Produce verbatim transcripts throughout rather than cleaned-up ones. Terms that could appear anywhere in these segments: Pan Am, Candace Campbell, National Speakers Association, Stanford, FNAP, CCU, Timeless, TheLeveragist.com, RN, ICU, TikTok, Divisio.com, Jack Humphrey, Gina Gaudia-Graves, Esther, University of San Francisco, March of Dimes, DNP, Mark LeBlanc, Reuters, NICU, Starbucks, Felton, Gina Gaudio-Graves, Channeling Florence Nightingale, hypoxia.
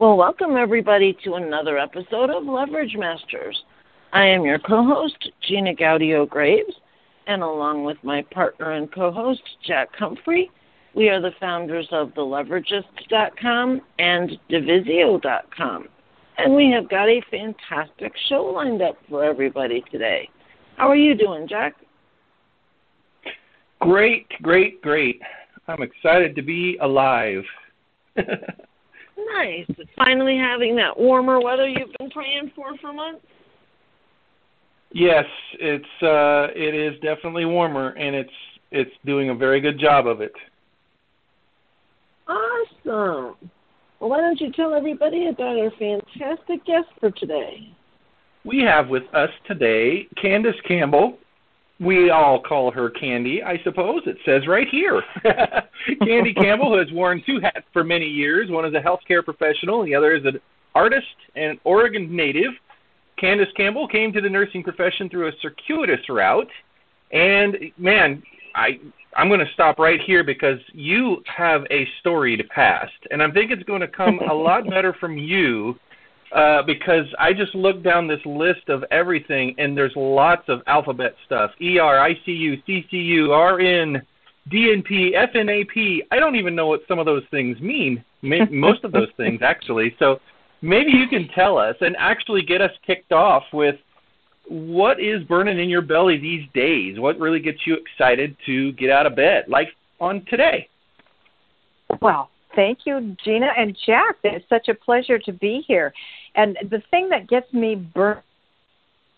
Well, welcome everybody to another episode of Leverage Masters. I am your co-host, Gina Gaudio-Graves, and along with my partner and co-host, Jack Humphrey, we are the founders of the leveragist dot com and Divisio dot com. And we have got a fantastic show lined up for everybody today. How are you doing, Jack? Great, great, great. I'm excited to be alive. Nice. Finally having that warmer weather you've been praying for for months? Yes, it's uh, it is definitely warmer, and it's it's doing a very good job of it. Awesome. Well, why don't you tell everybody about our fantastic guest for today? We have with us today Candace Campbell. We all call her Candy, I suppose. It says right here. Candy Campbell, who has worn two hats for many years. One is a healthcare professional, and the other is an artist and an Oregon native. Candace Campbell came to the nursing profession through a circuitous route. And, man, I, I'm going to stop right here because you have a storied past. And I think it's going to come a lot better from you. Uh, because I just looked down this list of everything, and there's lots of alphabet stuff. E R, I C U, C C U, R N, D N P, F N A P. I don't even know what some of those things mean, most of those things, actually. So maybe you can tell us and actually get us kicked off with what is burning in your belly these days? What really gets you excited to get out of bed, like on today? Wow. Thank you, Gina and Jack. It's such a pleasure to be here. And the thing that gets me burnt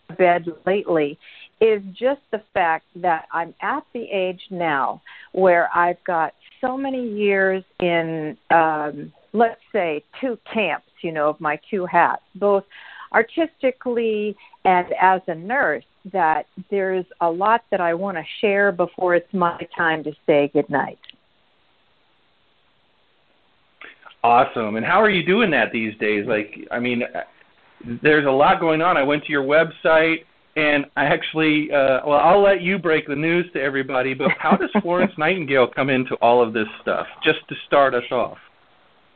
to bed lately is just the fact that I'm at the age now where I've got so many years in, um, let's say, two camps, you know, of my two hats, both artistically and as a nurse, that there's a lot that I want to share before it's my time to say goodnight. Awesome. And how are you doing that these days? Like, I mean, there's a lot going on. I went to your website, and I actually, uh, well, I'll let you break the news to everybody, but how does Florence Nightingale come into all of this stuff, just to start us off?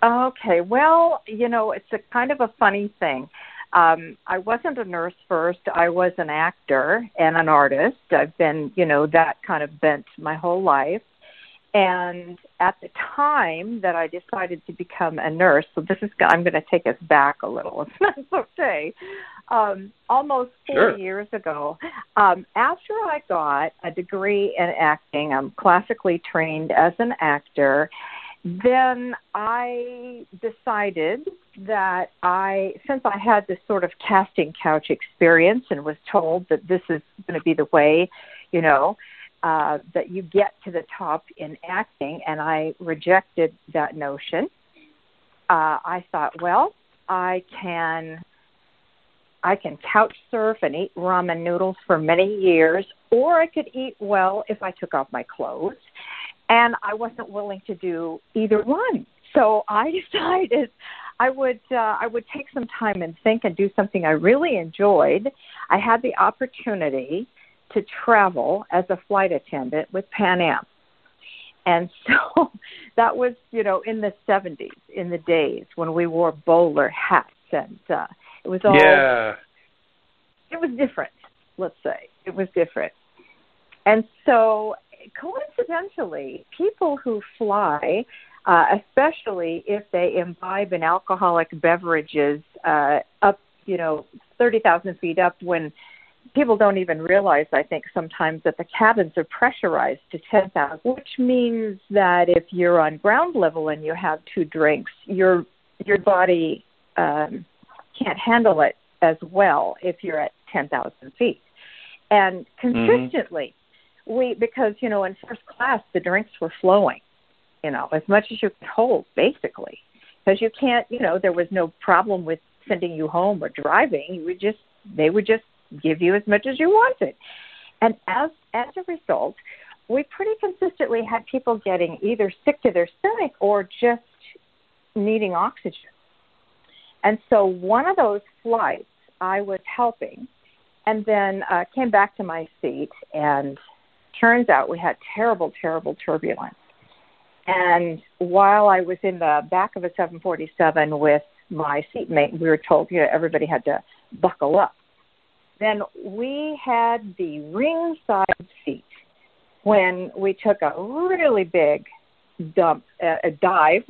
Okay. Well, you know, it's a kind of a funny thing. Um, I wasn't a nurse first. I was an actor and an artist. I've been, you know, that kind of bent my whole life. And at the time that I decided to become a nurse, so this is, I'm going to take us back a little, if that's okay, um, almost four sure. years ago, um, after I got a degree in acting, I'm classically trained as an actor, then I decided that I, since I had this sort of casting couch experience and was told that this is going to be the way, you know, Uh, that you get to the top in acting, and I rejected that notion. Uh, I thought, well, I can, I can couch surf and eat ramen noodles for many years, or I could eat well if I took off my clothes, and I wasn't willing to do either one. So I decided I would uh, I would take some time and think and do something I really enjoyed. I had the opportunity to travel as a flight attendant with Pan Am. And so that was, you know, in the seventies, in the days when we wore bowler hats. And uh, it was all, yeah. It was different, let's say. It was different. And so coincidentally, people who fly, uh, especially if they imbibe in alcoholic beverages uh, up, you know, thirty thousand feet up when people don't even realize, I think, sometimes that the cabins are pressurized to ten thousand, which means that if you're on ground level and you have two drinks, your your body um, can't handle it as well if you're at ten thousand feet. And consistently, mm-hmm. we because, you know, in first class, the drinks were flowing, you know, as much as you could hold, basically. because you can't, you know, there was no problem with sending you home or driving. You would just, they would just give you as much as you wanted. And as as a result, we pretty consistently had people getting either sick to their stomach or just needing oxygen. And so one of those flights I was helping, and then uh, came back to my seat, and turns out we had terrible, terrible turbulence. And while I was in the back of a seven forty-seven with my seatmate, we were told, you know, everybody had to buckle up. Then we had the ringside seat when we took a really big dump, uh, a dive,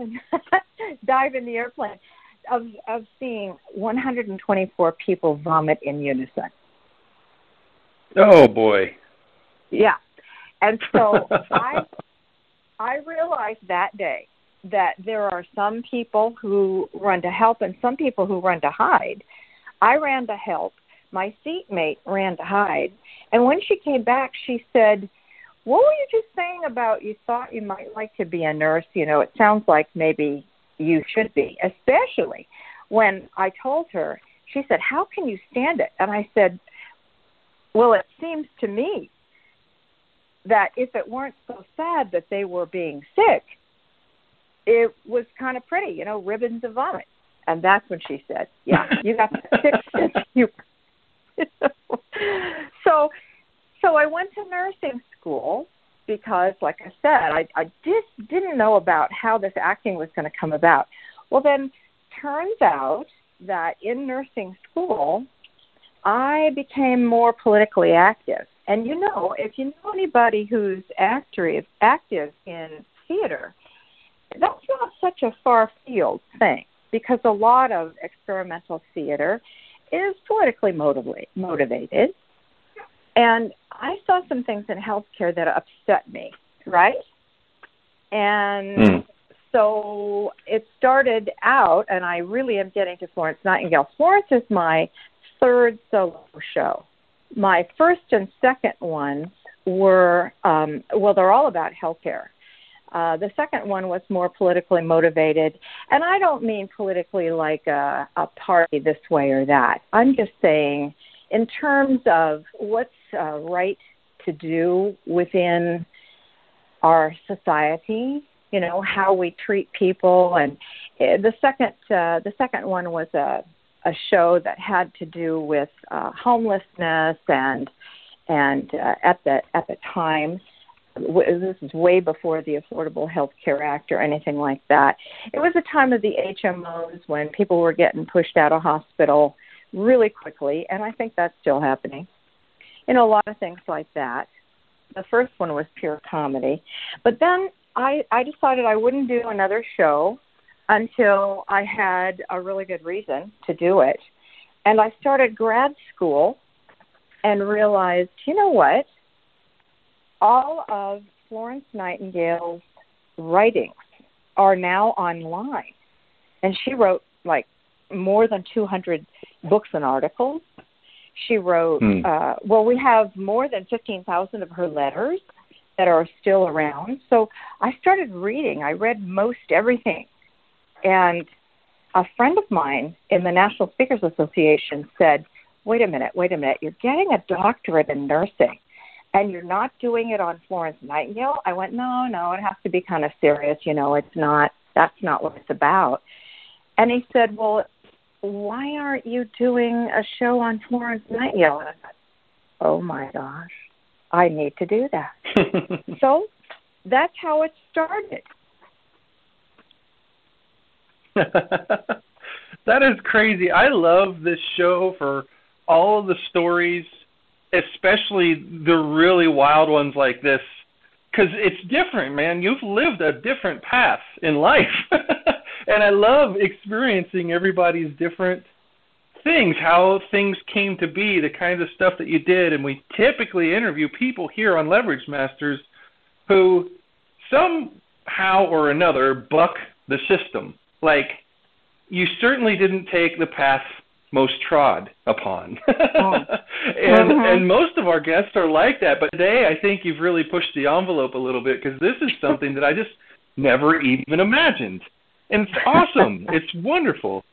dive in the airplane of, of seeing one hundred twenty-four people vomit in unison. Oh, boy. Yeah. And so I, I realized that day that there are some people who run to help and some people who run to hide. I ran to help. My seatmate ran to hide. And when she came back, she said, what were you just saying about you thought you might like to be a nurse? You know, it sounds like maybe you should be, especially when I told her. She said, how can you stand it? And I said, well, it seems to me that if it weren't so sad that they were being sick, it was kind of pretty, you know, ribbons of vomit. And that's when she said, yeah, you got sick since you so, so I went to nursing school because, like I said, I, I just didn't know about how this acting was going to come about. Well, then turns out that in nursing school, I became more politically active. And, you know, if you know anybody who's active, active in theater, that's not such a far field thing, because a lot of experimental theater is politically motivated. And I saw some things in healthcare that upset me, right? And mm. so it started out, and I really am getting to Florence Nightingale. Florence is my third solo show. My first and second ones were, um, well, they're all about healthcare. Uh, the second one was more politically motivated. And I don't mean politically like a, a party this way or that. I'm just saying in terms of what's uh, right to do within our society, you know, how we treat people. And the second, uh, the second one was a, a show that had to do with uh, homelessness and and uh, at the at the time, w- this is way before the Affordable Health Care Act or anything like that. It was a time of the H M Os when people were getting pushed out of hospital really quickly, and I think that's still happening. You know, a lot of things like that. The first one was pure comedy. But then I, I decided I wouldn't do another show until I had a really good reason to do it. And I started grad school and realized, you know what? All of Florence Nightingale's writings are now online. And she wrote, like, more than two hundred books and articles. She wrote, hmm. uh, well, we have more than fifteen thousand of her letters that are still around. So I started reading. I read most everything. And a friend of mine in the National Speakers Association said, wait a minute, wait a minute, you're getting a doctorate in nursing, and you're not doing it on Florence Nightingale? I went, no, no, it has to be kind of serious. You know, it's not, that's not what it's about. And he said, well, why aren't you doing a show on Florence Nightingale? And I thought, oh, my gosh, I need to do that. So that's how it started. That is crazy. I love this show for all of the stories, especially the really wild ones like this, because it's different, man. You've lived a different path in life. And I love experiencing everybody's different things, how things came to be, the kinds of stuff that you did. And we typically interview people here on Leverage Masters who somehow or another buck the system. Like, you certainly didn't take the path most trod upon. oh. and, uh-huh. and most of our guests are like that. But today, I think you've really pushed the envelope a little bit, because this is something that I just never even imagined. And it's awesome. It's wonderful.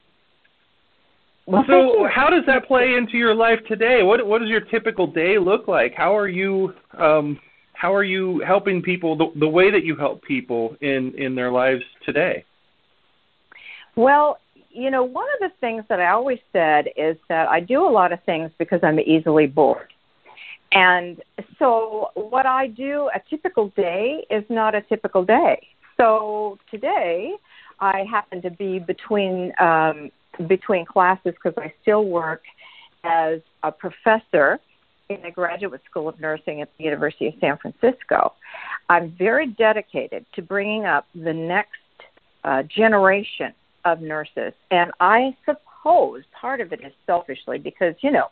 Well, so how does that play into your life today? What what does your typical day look like? How are you um, how are you helping people the, the way that you help people in, in their lives today? Well, you know, one of the things that I always said is that I do a lot of things because I'm easily bored. And so what I do, a typical day is not a typical day. So today I happen to be between um, between classes because I still work as a professor in the Graduate School of Nursing at the University of San Francisco. I'm very dedicated to bringing up the next uh, generation of nurses. And I suppose part of it is selfishly because, you know,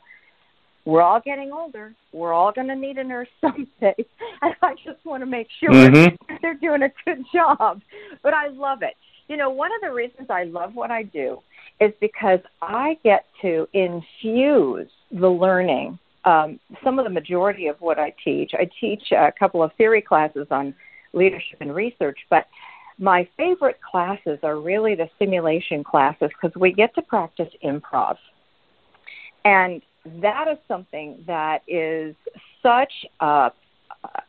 we're all getting older. We're all going to need a nurse someday. And I just want to make sure mm-hmm. they're doing a good job. But I love it. You know, one of the reasons I love what I do is because I get to infuse the learning. Um, some of the majority of what I teach, I teach a couple of theory classes on leadership and research, but my favorite classes are really the simulation classes because we get to practice improv. And that is something that is such a,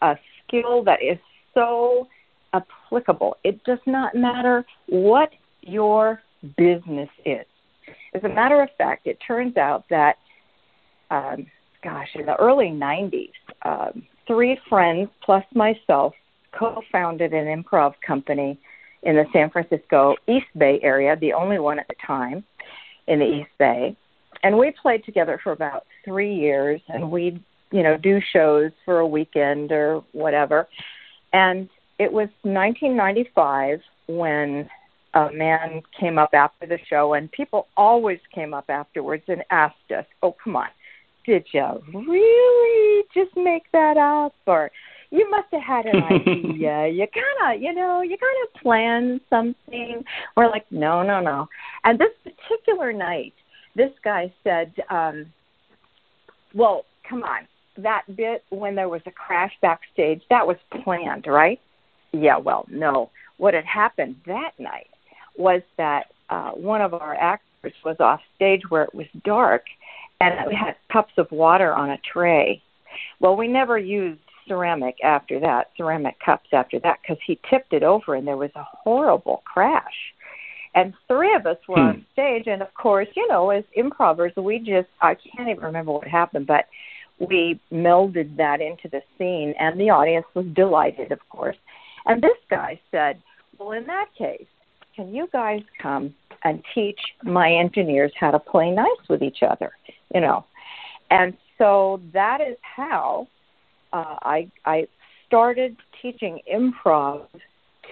a skill that is so applicable. It does not matter what your business is. As a matter of fact, it turns out that, um, gosh, in the early nineties, um, three friends plus myself co-founded an improv company in the San Francisco East Bay area, the only one at the time in the East Bay. And we played together for about three years, and we'd, you know, do shows for a weekend or whatever. And it was nineteen ninety-five when a man came up after the show, and people always came up afterwards and asked us, oh, come on, did you really just make that up? Or you must have had an idea. You kind of, you know, you kind of planned something. We're like, no, no, no. And this particular night, this guy said, um, well, come on, that bit when there was a crash backstage, that was planned, right? Yeah, well, no. What had happened that night was that uh, one of our actors was off stage where it was dark, and we had cups of water on a tray. Well, we never used ceramic after that, ceramic cups after that, because he tipped it over, and there was a horrible crash. And three of us were hmm. on stage, and of course, you know, as improvers, we just, I can't even remember what happened, but we melded that into the scene, and the audience was delighted, of course. And this guy said, well, in that case, can you guys come and teach my engineers how to play nice with each other, you know? And so that is how uh, I, I started teaching improv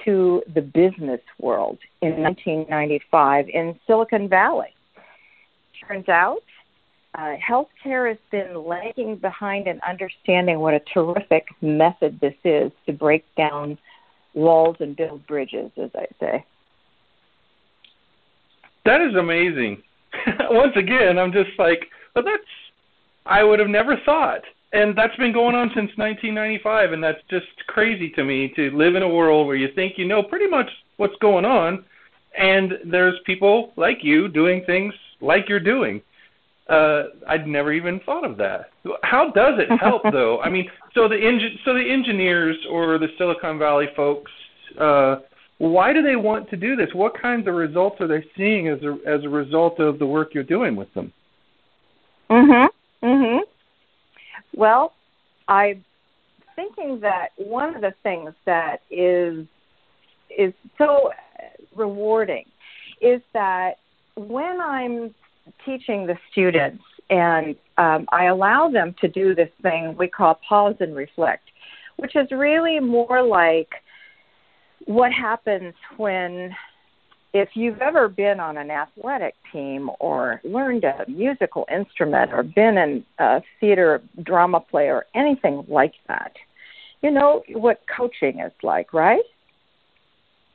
to the business world in nineteen ninety-five in Silicon Valley. Turns out, uh, healthcare has been lagging behind in understanding what a terrific method this is to break down walls and build bridges, as I say. That is amazing. Once again, I'm just like, but that's, I would have never thought. And that's been going on since nineteen ninety-five, and that's just crazy to me to live in a world where you think you know pretty much what's going on, and there's people like you doing things like you're doing. Uh, I'd never even thought of that. How does it help, though? I mean, so the engin- so the engineers or the Silicon Valley folks, uh, why do they want to do this? What kinds of results are they seeing as a, as a result of the work you're doing with them? Mm-hmm, mm-hmm. Well, I'm thinking that one of the things that is is so rewarding is that when I'm teaching the students and um, I allow them to do this thing we call pause and reflect, which is really more like what happens when, if you've ever been on an athletic team or learned a musical instrument or been in a theater drama play or anything like that, you know what coaching is like, right?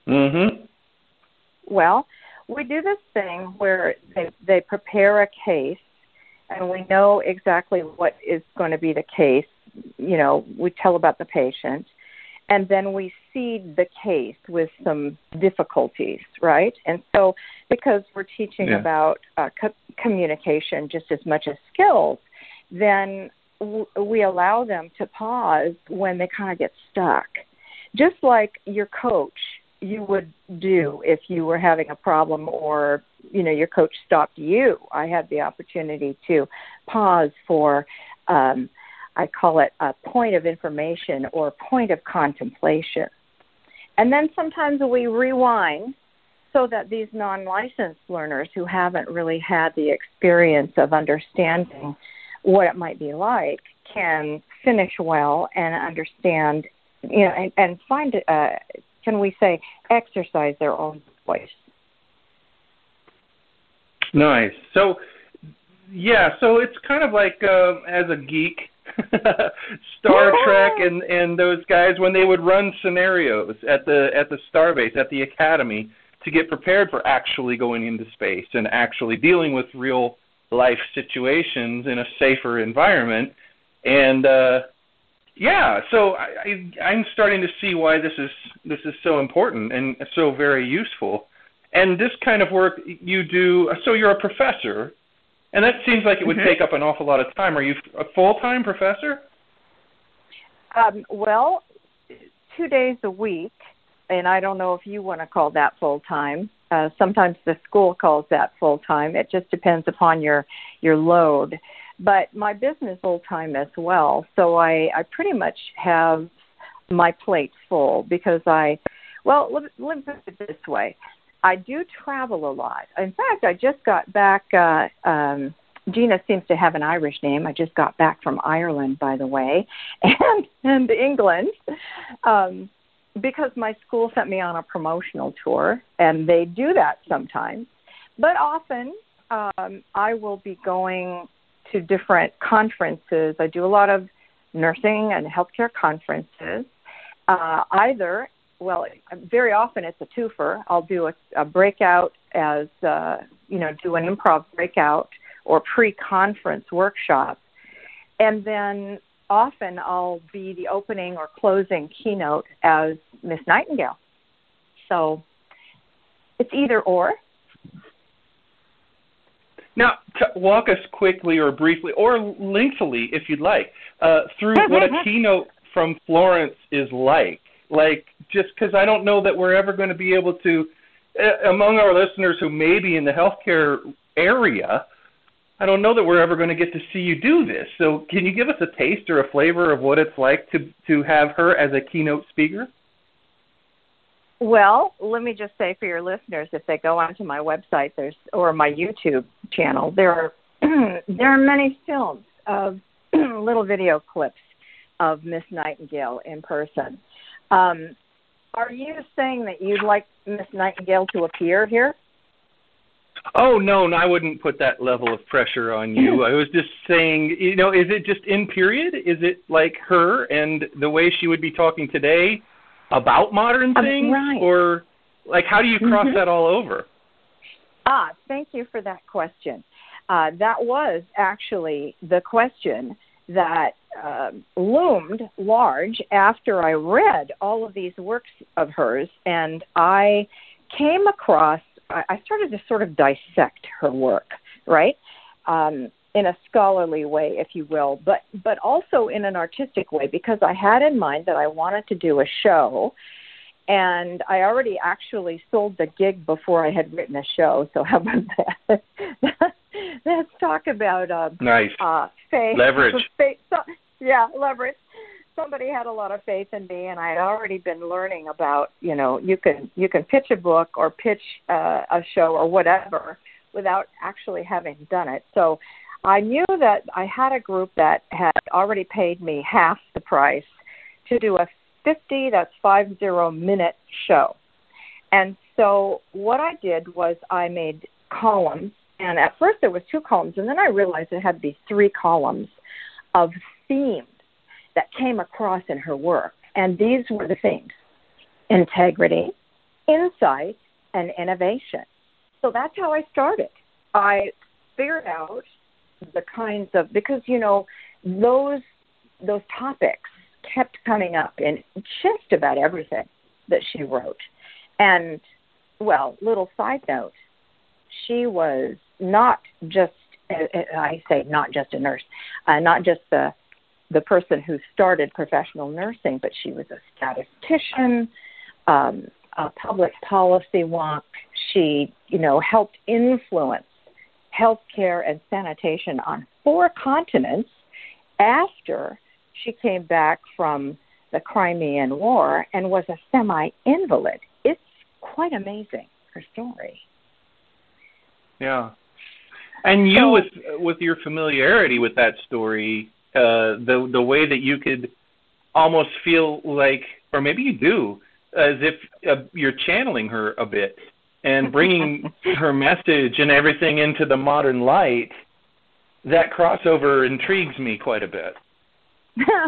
Mm-hmm. Well, we do this thing where they, they prepare a case, and we know exactly what is going to be the case. You know, we tell about the patient, and then we seed the case with some difficulties, right? And so because we're teaching yeah. about uh, co- communication just as much as skills, then w- we allow them to pause when they kind of get stuck. Just like your coach, you would do if you were having a problem or, you know, your coach stopped you. I had the opportunity to pause for, um, I call it a point of information or point of contemplation. And then sometimes we rewind so that these non-licensed learners who haven't really had the experience of understanding what it might be like can finish well and understand, you know, and, and find, uh, can we say, exercise their own voice. Nice. So, yeah, so it's kind of like uh, as a geek, Star Trek and, and those guys when they would run scenarios at the at the starbase, at the academy, to get prepared for actually going into space and actually dealing with real life situations in a safer environment. And uh, yeah, so I, I, I'm starting to see why this is this is so important and so very useful. And this kind of work you do, so you're a professor. And that seems like it would mm-hmm. take up an awful lot of time. Are you a full-time professor? Um, well, two days a week, and I don't know if you want to call that full-time. Uh, sometimes the school calls that full-time. It just depends upon your, your load. But my business full-time as well, so I, I pretty much have my plate full because I, well, let, let me put it this way. I do travel a lot. In fact, I just got back. Uh, um, Gina seems to have an Irish name. I just got back from Ireland, by the way, and, and England, um, because my school sent me on a promotional tour, and they do that sometimes. But often um, I will be going to different conferences. I do a lot of nursing and healthcare conferences, uh, either Well, very often it's a twofer. I'll do a, a breakout as, uh, you know, do an improv breakout or pre-conference workshop. And then often I'll be the opening or closing keynote as Miss Nightingale. So it's either or. Now, t- walk us quickly or briefly or lengthily, if you'd like, uh, through what a keynote from Florence is like. Like, just because I don't know that we're ever going to be able to, uh, among our listeners who may be in the healthcare area, I don't know that we're ever going to get to see you do this. So can you give us a taste or a flavor of what it's like to, to have her as a keynote speaker? Well, let me just say for your listeners, if they go onto my website there's or my YouTube channel, there are there are many films of little video clips of Miss Nightingale in person. Um, are you saying that you'd like Miss Nightingale to appear here? Oh, no, no, I wouldn't put that level of pressure on you. I was just saying, you know, is it just in period? Is it like her and the way she would be talking today about modern things? Um, right. Or, like, how do you cross mm-hmm. that all over? Ah, thank you for that question. Uh, that was actually the question that uh, loomed large after I read all of these works of hers, and I came across, I started to sort of dissect her work, right, um, in a scholarly way, if you will, but, but also in an artistic way, because I had in mind that I wanted to do a show, and I already actually sold the gig before I had written a show, so how about that? Let's talk about uh, nice. uh, faith. Leverage. Faith. So, yeah, leverage. Somebody had a lot of faith in me, and I had already been learning about, you know, you can, you can pitch a book or pitch uh, a show or whatever without actually having done it. So I knew that I had a group that had already paid me half the price to do a fifty, that's five-zero-minute show. And so what I did was I made columns. And at first there was two columns, and then I realized it had to be three columns of themes that came across in her work. And these were the themes: integrity, insight, and innovation. So that's how I started. I figured out the kinds of, because, you know, those those topics kept coming up in just about everything that she wrote. And, well, little side note, she was not just, I say not just a nurse, uh, not just the, the person who started professional nursing, but she was a statistician, um, a public policy wonk. She, you know, helped influence healthcare and sanitation on four continents after she came back from the Crimean War and was a semi-invalid. It's quite amazing, her story. Yeah. And you, so, with with your familiarity with that story, uh, the the way that you could almost feel like, or maybe you do, as if uh, you're channeling her a bit and bringing her message and everything into the modern light, that crossover intrigues me quite a bit.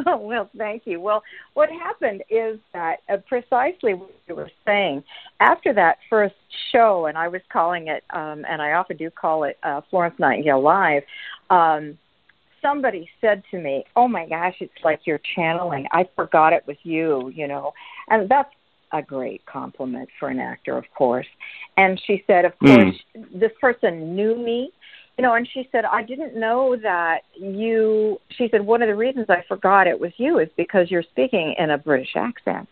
Well, thank you. Well, what happened is that uh, precisely what you were saying, after that first show, and I was calling it, um, and I often do call it uh, Florence Nightingale Live, um, somebody said to me, oh, my gosh, it's like you're channeling. I forgot it was you, you know. And that's a great compliment for an actor, of course. And she said, of mm. course, this person knew me. You know, and she said, I didn't know that you, she said, one of the reasons I forgot it was you is because you're speaking in a British accent.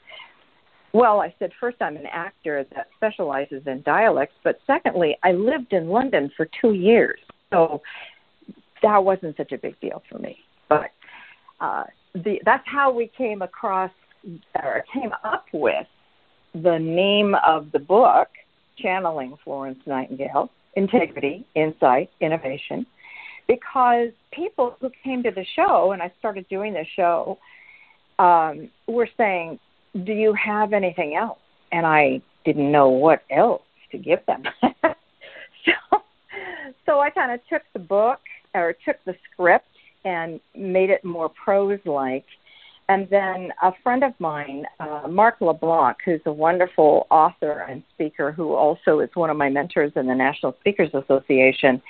Well, I said, first, I'm an actor that specializes in dialects, but secondly, I lived in London for two years, so that wasn't such a big deal for me. But uh, the, that's how we came across, or came up with the name of the book, Channeling Florence Nightingale, Integrity, Insight, Innovation, because people who came to the show, and I started doing the show, um, were saying, do you have anything else? And I didn't know what else to give them. so, so I kind of took the book, or took the script, and made it more prose-like. And then a friend of mine, uh, Mark LeBlanc, who's a wonderful author and speaker who also is one of my mentors in the National Speakers Association,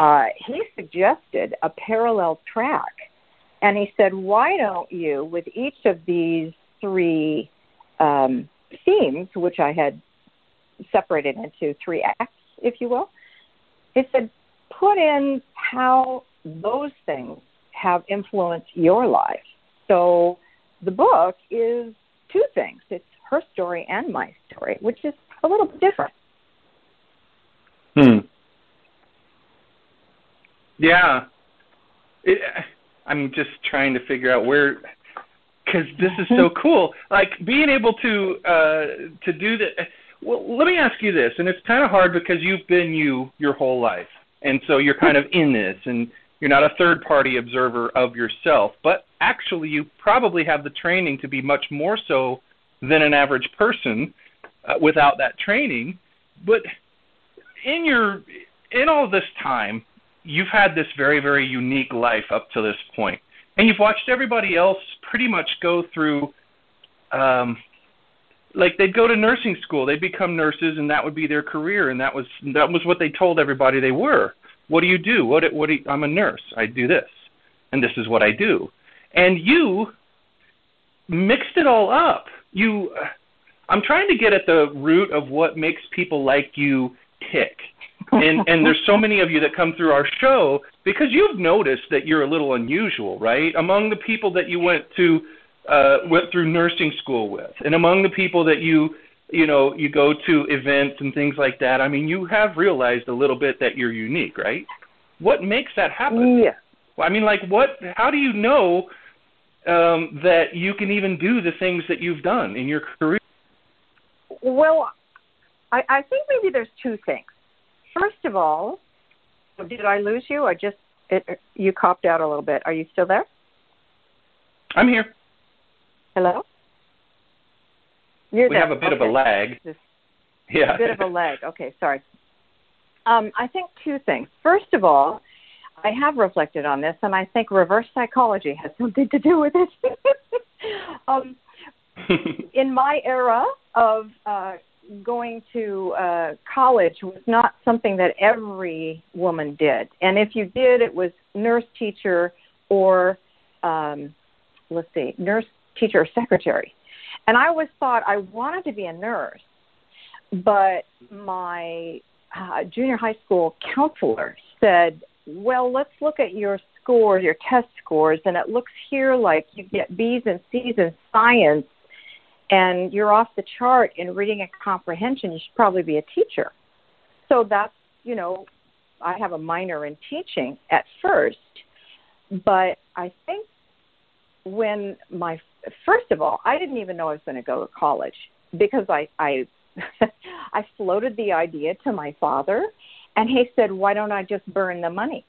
uh, he suggested a parallel track. And he said, why don't you, with each of these three um, themes, which I had separated into three acts, if you will, he said, put in how those things have influenced your life. So the book is two things. It's her story and my story, which is a little bit different. Hmm. Yeah. It, I'm just trying to figure out where, because this is so cool. Like being able to uh, to do that. Well, let me ask you this, and it's kind of hard because you've been you your whole life, and so you're kind of in this, and you're not a third-party observer of yourself, but actually you probably have the training to be much more so than an average person uh, without that training. But in your in all this time, you've had this very, very unique life up to this point, and you've watched everybody else pretty much go through, um, like they'd go to nursing school, they'd become nurses, and that would be their career, and that was that was what they told everybody they were. What do you do? What? What? Do you, I'm a nurse. I do this, and this is what I do. And you mixed it all up. You, I'm trying to get at the root of what makes people like you tick. And and there's so many of you that come through our show because you've noticed that you're a little unusual, right? Among the people that you went to, uh, went through nursing school with, and among the people that you. you know, you go to events and things like that. I mean, you have realized a little bit that you're unique, right? What makes that happen? Yeah. Well, I mean, like what, how do you know um, that you can even do the things that you've done in your career? Well, I, I think maybe there's two things. First of all, did I lose you? I just, it, you copped out a little bit. Are you still there? I'm here. Hello? You're we there. have a bit okay. of a lag. This, yeah. A bit of a lag. Okay, sorry. Um, I think two things. First of all, I have reflected on this, and I think reverse psychology has something to do with it. um, in my era of uh, going to uh, college was not something that every woman did. And if you did, it was nurse teacher or, um, let's see, nurse teacher or secretary. And I always thought I wanted to be a nurse, but my uh, junior high school counselor said, well, let's look at your scores, your test scores, and it looks here like you get B's and C's in science, and you're off the chart in reading and comprehension. You should probably be a teacher. So that's, you know, I have a minor in teaching at first, but I think when my, first of all, I didn't even know I was going to go to college because I, I, I floated the idea to my father, and he said, why don't I just burn the money?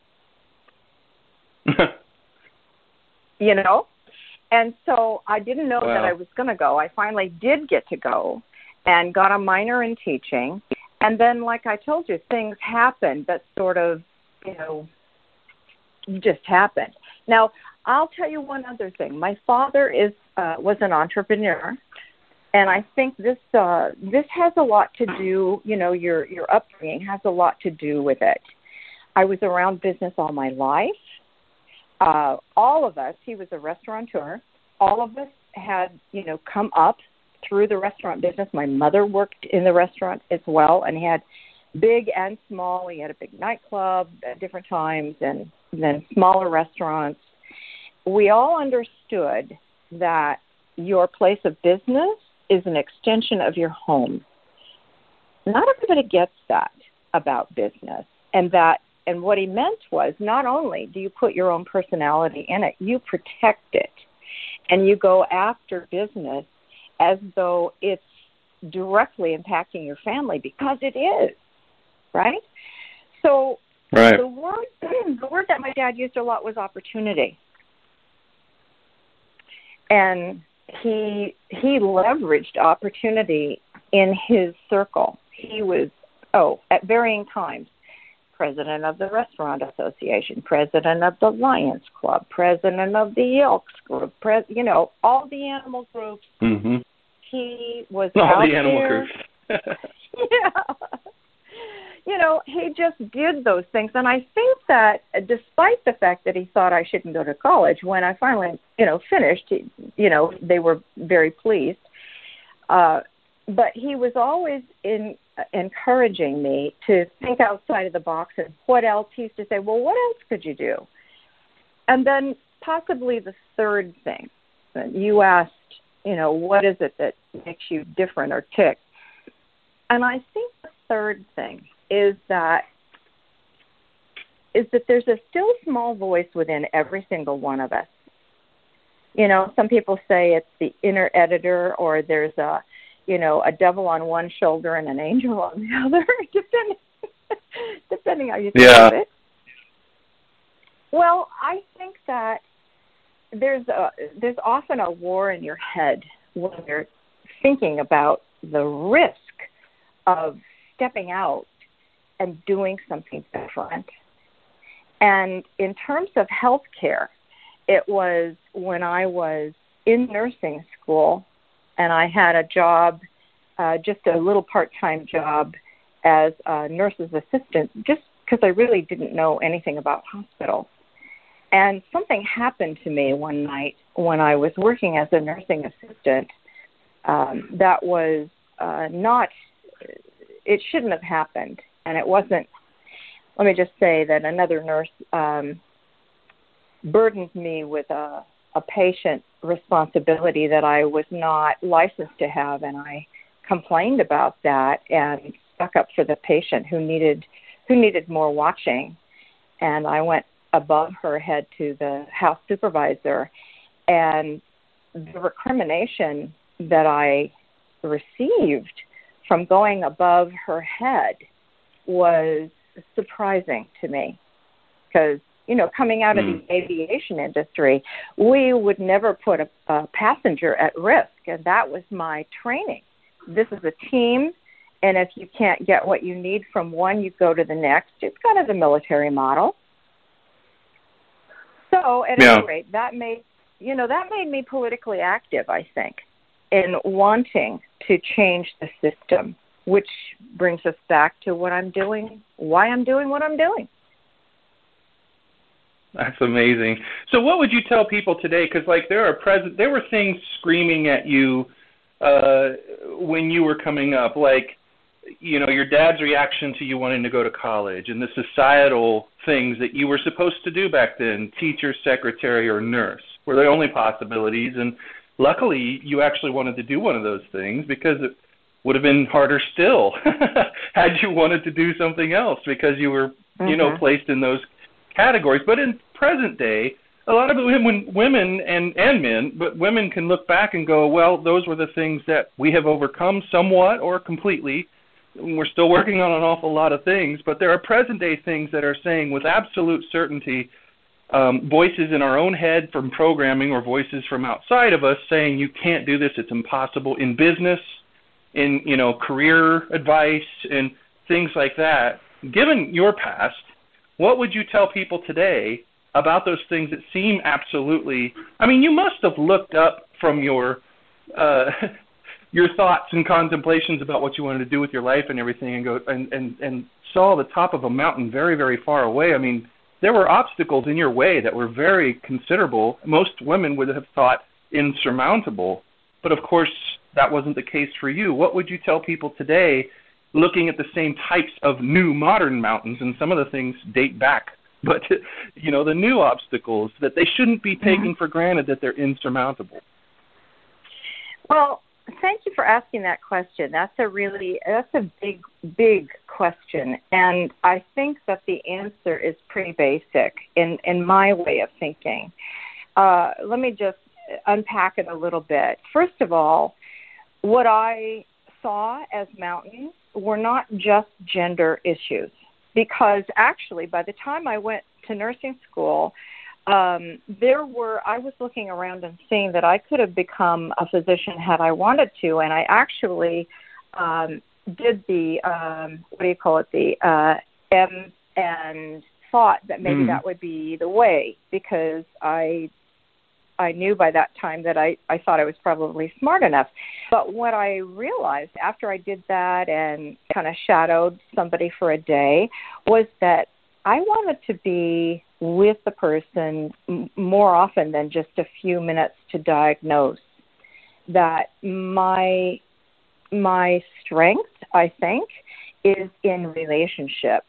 You know? And so I didn't know wow. that I was going to go. I finally did get to go and got a minor in teaching. And then, like I told you, things happened that sort of, you know, just happened. Now, I'll tell you one other thing. My father is uh, was an entrepreneur, and I think this uh, this has a lot to do, you know, your, your upbringing has a lot to do with it. I was around business all my life. Uh, all of us, he was a restaurateur, all of us had, you know, come up through the restaurant business. My mother worked in the restaurant as well and had big and small. He had a big nightclub at different times and then smaller restaurants. We all understood that your place of business is an extension of your home. Not everybody gets that about business, and that and what he meant was not only do you put your own personality in it, you protect it, and you go after business as though it's directly impacting your family, because it is, right? So right. the word the word that my dad used a lot was opportunity. And he he leveraged opportunity in his circle. He was, oh, at varying times, president of the Restaurant Association, president of the Lions Club, president of the Elks Group, pres- you know, all the animal groups. Mm-hmm. He was all out the animal there. Groups. Yeah. You know, he just did those things. And I think that despite the fact that he thought I shouldn't go to college, when I finally, you know, finished, you know, they were very pleased. Uh, but he was always in encouraging me to think outside of the box. And what else? He used to say, well, what else could you do? And then possibly the third thing that you asked, you know, what is it that makes you different or tick? And I think the third thing is that is that there's a still small voice within every single one of us. You know, some people say it's the inner editor, or there's a you know, a devil on one shoulder and an angel on the other, depending depending how you think yeah. of it. Well, I think that there's a, there's often a war in your head when you're thinking about the risk of stepping out and doing something different. And in terms of healthcare, it was when I was in nursing school, and I had a job, uh, just a little part-time job as a nurse's assistant, just because I really didn't know anything about hospitals. And something happened to me one night when I was working as a nursing assistant um, that was uh, not, it shouldn't have happened. And it wasn't, let me just say that another nurse um, burdened me with a, a patient responsibility that I was not licensed to have, and I complained about that and stuck up for the patient who needed who needed more watching. And I went above her head to the house supervisor, and the recrimination that I received from going above her head was surprising to me, because you know, coming out of the aviation industry, we would never put a, a passenger at risk, and that was my training. This is a team, and if you can't get what you need from one, you go to the next. It's kind of the military model. So, at yeah. any rate, that made you know that made me politically active, I think, in wanting to change the system, which brings us back to what I'm doing, why I'm doing what I'm doing. That's amazing. So what would you tell people today? Because, like, there are present, there were things screaming at you uh, when you were coming up, like, you know, your dad's reaction to you wanting to go to college and the societal things that you were supposed to do back then, teacher, secretary, or nurse, were the only possibilities. And luckily, you actually wanted to do one of those things, because it would have been harder still had you wanted to do something else, because you were, mm-hmm. you know, placed in those categories. But in present day, a lot of women, women and, and men, but women can look back and go, well, those were the things that we have overcome somewhat or completely. We're still working on an awful lot of things, but there are present-day things that are saying with absolute certainty, um, voices in our own head from programming or voices from outside of us saying you can't do this, it's impossible, in business, in, you know, career advice and things like that. Given your past, what would you tell people today about those things that seem absolutely – I mean, you must have looked up from your uh, – your thoughts and contemplations about what you wanted to do with your life and everything, and go and, and, and saw the top of a mountain very, very far away. I mean, there were obstacles in your way that were very considerable. Most women would have thought insurmountable, but of course that wasn't the case for you. What would you tell people today looking at the same types of new modern mountains, and some of the things date back, but, you know, the new obstacles that they shouldn't be taking for granted that they're insurmountable? Well, thank you for asking that question. That's a really, that's a big, big question. And I think that the answer is pretty basic in, in my way of thinking. Uh, let me just unpack it a little bit. First of all, what I saw as mountains were not just gender issues, because actually by the time I went to nursing school, Um, there were, I was looking around and seeing that I could have become a physician had I wanted to, and I actually um, did the, um, what do you call it, the uh, M, and thought that maybe mm. that would be the way, because I I knew by that time that I, I thought I was probably smart enough. But what I realized after I did that and kind of shadowed somebody for a day was that I wanted to be with the person more often than just a few minutes to diagnose. That my my strength, I think, is in relationship,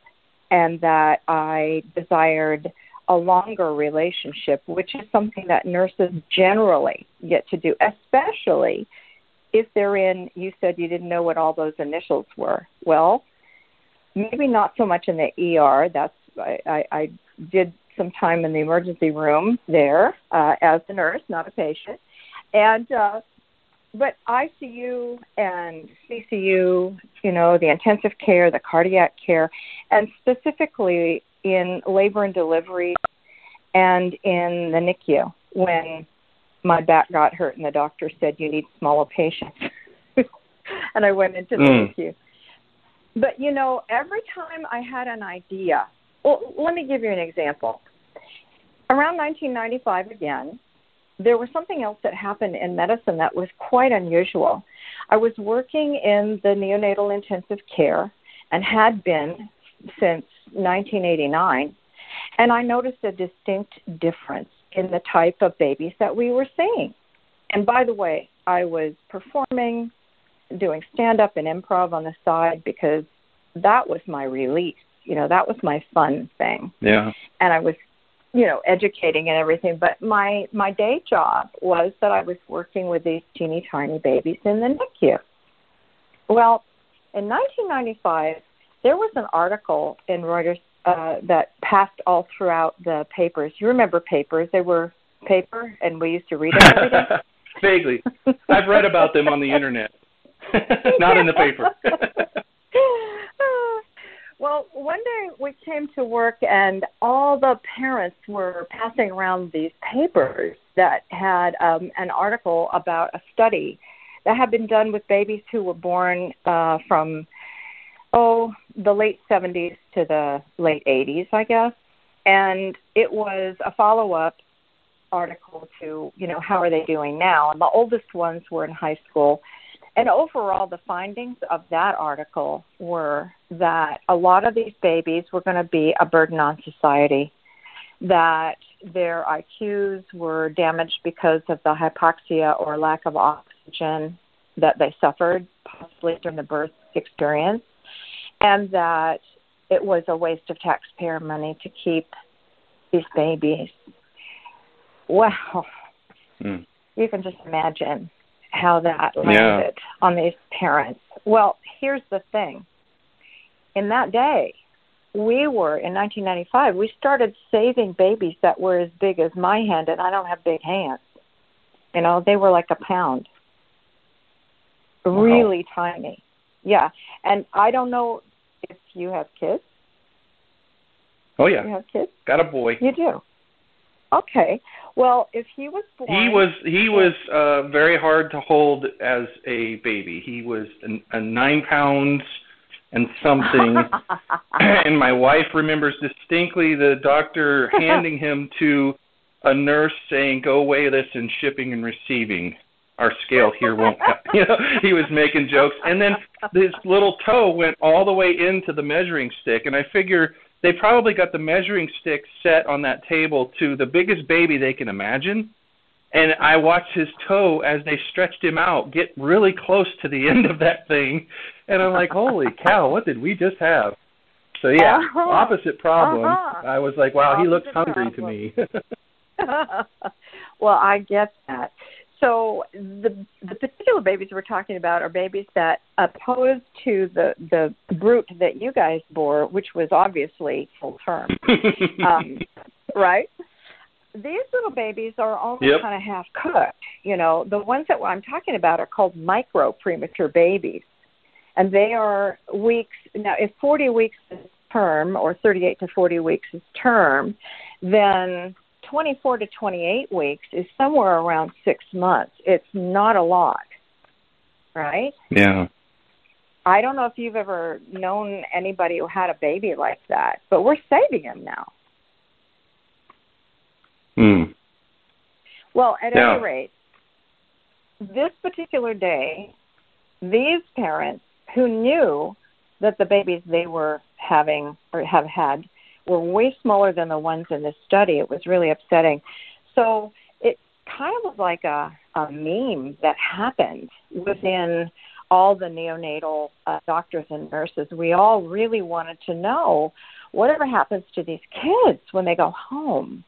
and that I desired a longer relationship, which is something that nurses generally get to do, especially if they're in, you said you didn't know what all those initials were. Well, maybe not so much in the E R. That's I, I, I did some time in the emergency room there uh, as a nurse, not a patient. And uh, but I C U and C C U, you know, the intensive care, the cardiac care, and specifically in labor and delivery and in the N I C U when my back got hurt and the doctor said, you need smaller patients. And I went into the mm. N I C U. But, you know, every time I had an idea, well, let me give you an example. Around nineteen ninety-five, again, there was something else that happened in medicine that was quite unusual. I was working in the neonatal intensive care and had been since nineteen eighty-nine, and I noticed a distinct difference in the type of babies that we were seeing. And by the way, I was performing, doing stand-up and improv on the side, because that was my release. You know, that was my fun thing. Yeah. And I was, you know, educating and everything. But my, my day job was that I was working with these teeny tiny babies in the N I C U. Well, in nineteen ninety-five, there was an article in Reuters uh, that passed all throughout the papers. You remember papers. They were paper, and we used to read them every day. Vaguely. I've read about them on the Internet, not in the paper. Well, one day we came to work and all the parents were passing around these papers that had um, an article about a study that had been done with babies who were born uh, from, oh, the late seventies to the late eighties, I guess. And it was a follow-up article to, you know, how are they doing now? And the oldest ones were in high school. And overall, the findings of that article were that a lot of these babies were going to be a burden on society, that their I Qs were damaged because of the hypoxia or lack of oxygen that they suffered, possibly during the birth experience, and that it was a waste of taxpayer money to keep these babies. Wow. Mm. You can just imagine how that landed yeah. on these parents. Well, here's the thing. In that day, we were, in nineteen ninety-five, we started saving babies that were as big as my hand, and I don't have big hands. You know, they were like a pound. Wow. Really tiny. Yeah. And I don't know if you have kids. Oh, yeah. You have kids? Got a boy. You do. Okay. Well, if he was born... He was he was uh, very hard to hold as a baby. He was an, a nine pounds and something. And my wife remembers distinctly the doctor handing him to a nurse saying, go weigh this in shipping and receiving. Our scale here won't help. You know, he was making jokes. And then his little toe went all the way into the measuring stick. And I figure... they probably got the measuring stick set on that table to the biggest baby they can imagine. And I watched his toe as they stretched him out get really close to the end of that thing. And I'm like, holy cow, what did we just have? So, yeah, uh-huh. opposite problem. Uh-huh. I was like, wow, opposite he looks hungry problem. To me. Well, I get that. So the, the particular babies we're talking about are babies that, opposed to the, the brute that you guys bore, which was obviously full term, um, right? These little babies are only yep. kind of half cooked. You know, the ones that I'm talking about are called micro premature babies, and they are weeks. Now, if forty weeks is term, or thirty-eight to forty weeks is term, then twenty-four to twenty-eight weeks is somewhere around six months. It's not a lot, right? Yeah. I don't know if you've ever known anybody who had a baby like that, but we're saving him now. Hmm. Well, at yeah. any rate, this particular day, these parents who knew that the babies they were having or have had were way smaller than the ones in this study. It was really upsetting. So it kind of was like a, a meme that happened within all the neonatal uh, doctors and nurses. We all really wanted to know whatever happens to these kids when they go home.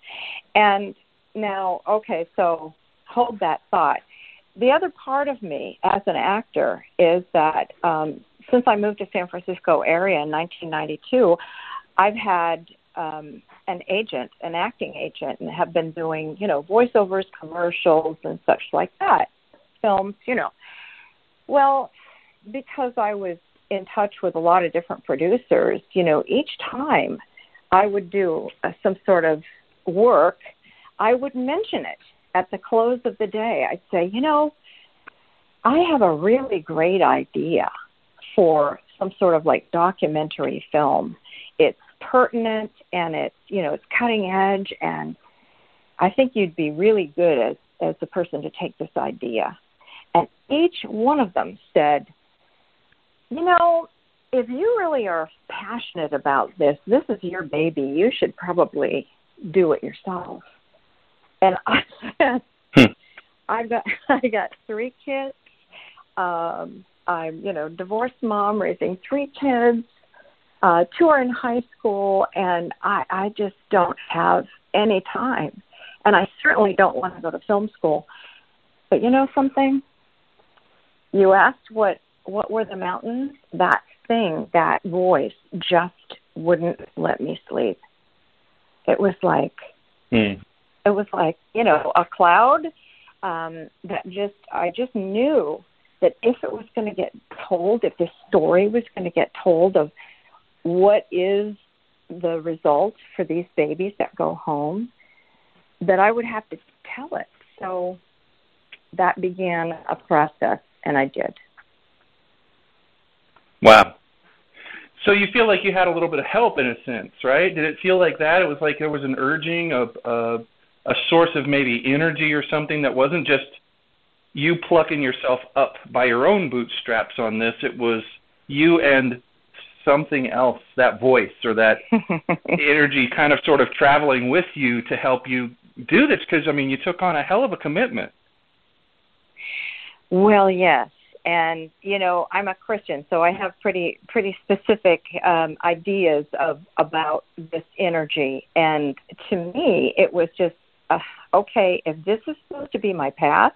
And now, okay, so hold that thought. The other part of me as an actor is that um, since I moved to San Francisco area in nineteen ninety-two, I've had um, an agent, an acting agent, and have been doing, you know, voiceovers, commercials, and such like that, films, you know. Well, because I was in touch with a lot of different producers, you know, each time I would do uh, some sort of work, I would mention it at the close of the day. I'd say, you know, I have a really great idea for some sort of like documentary film. It's pertinent and it's, you know, it's cutting edge, and I think you'd be really good as, as the person to take this idea. And each one of them said, you know, if you really are passionate about this, this is your baby, you should probably do it yourself. And I said, hmm. I got, I got three kids. Um, I'm, you know, divorced mom raising three kids. Uh, two are in high school, and I, I just don't have any time. And I certainly don't want to go to film school. But you know something? You asked what, what were the mountains? That thing, that voice just wouldn't let me sleep. It was like, mm. it was like, you know, a cloud um, that just, I just knew that if it was going to get told, if this story was going to get told of what is the result for these babies that go home, that I would have to tell it. So that began a process, and I did. Wow. So you feel like you had a little bit of help in a sense, right? Did it feel like that? It was like there was an urging of uh, a source of maybe energy or something that wasn't just you plucking yourself up by your own bootstraps on this. It was you and something else, that voice or that energy kind of sort of traveling with you to help you do this? Because, I mean, you took on a hell of a commitment. Well, yes. And, you know, I'm a Christian, so I have pretty pretty specific um, ideas of about this energy. And to me, it was just, uh, okay, if this is supposed to be my path,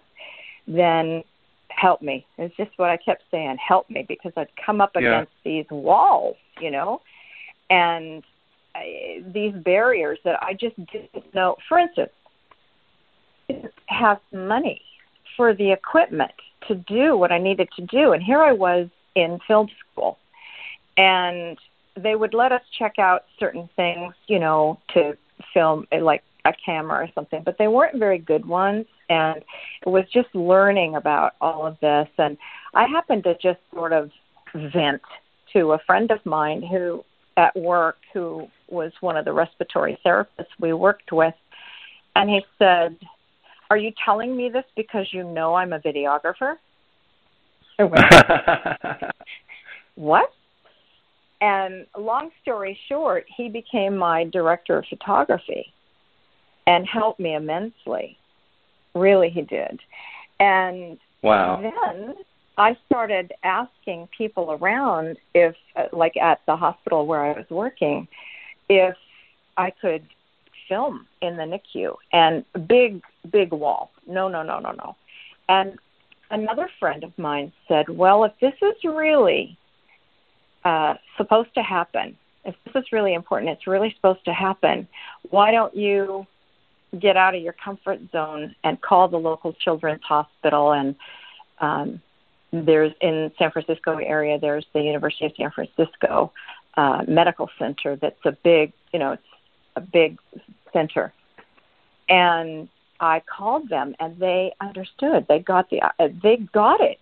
then help me. It's just what I kept saying, help me, because I'd come up against yeah. these walls, you know, and I, these barriers that I just didn't know. For instance, I didn't have money for the equipment to do what I needed to do. And here I was in film school, and they would let us check out certain things, you know, to film like a camera or something, but they weren't very good ones. And it was just learning about all of this. And I happened to just sort of vent to a friend of mine who at work, who was one of the respiratory therapists we worked with. And he said, "Are you telling me this because you know I'm a videographer?" I went, what? And long story short, he became my director of photography and helped me immensely. Really, he did. And wow. then I started asking people around if, like at the hospital where I was working, if I could film in the N I C U, and big, big wall. No, no, no, no, no. And another friend of mine said, well, if this is really uh, supposed to happen, if this is really important, it's really supposed to happen, why don't you get out of your comfort zone and call the local children's hospital? And um, there's in San Francisco area, there's the University of San Francisco uh, Medical Center. That's a big, you know, it's a big center. And I called them, and they understood. They got the, uh, they got it.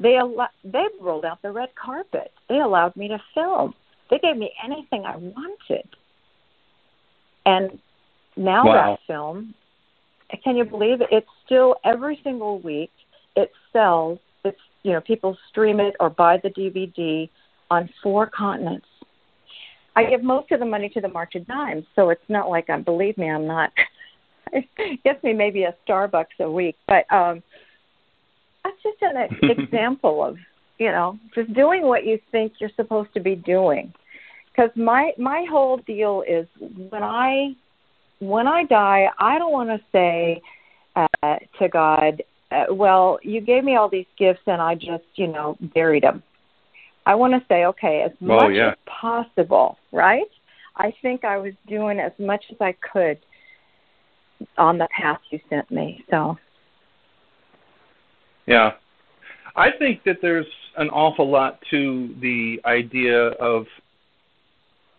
They al- they rolled out the red carpet. They allowed me to film. They gave me anything I wanted. And now wow. that film, can you believe it? It's still every single week. It sells. It's, you know, people stream it or buy the D V D on four continents. I give most of the money to the March of Dimes, so it's not like I'm, believe me, I'm not, it gets me maybe a Starbucks a week, but um, that's just an example of, you know, just doing what you think you're supposed to be doing. Because my, my whole deal is when I, when I die, I don't want to say uh, to God, uh, well, you gave me all these gifts and I just, you know, buried them. I want to say, okay, as much oh, yeah. as possible, right? I think I was doing as much as I could on the path you sent me. So, yeah. I think that there's an awful lot to the idea of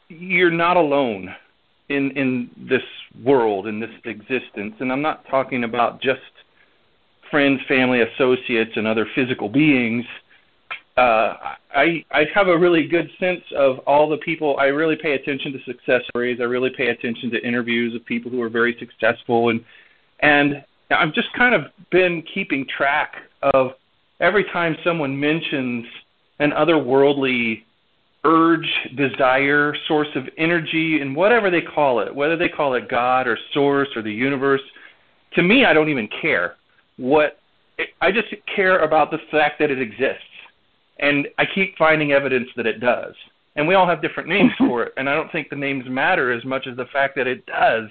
you're not alone in, in this world, in this existence. And I'm not talking about just friends, family, associates, and other physical beings. Uh, I I have a really good sense of all the people. I really pay attention to success stories. I really pay attention to interviews of people who are very successful, and and I've just kind of been keeping track of every time someone mentions an otherworldly urge, desire, source of energy, and whatever they call it, whether they call it God or source or the universe. To me, I don't even care what. I just care about the fact that it exists. And I keep finding evidence that it does. And we all have different names for it. And I don't think the names matter as much as the fact that it does.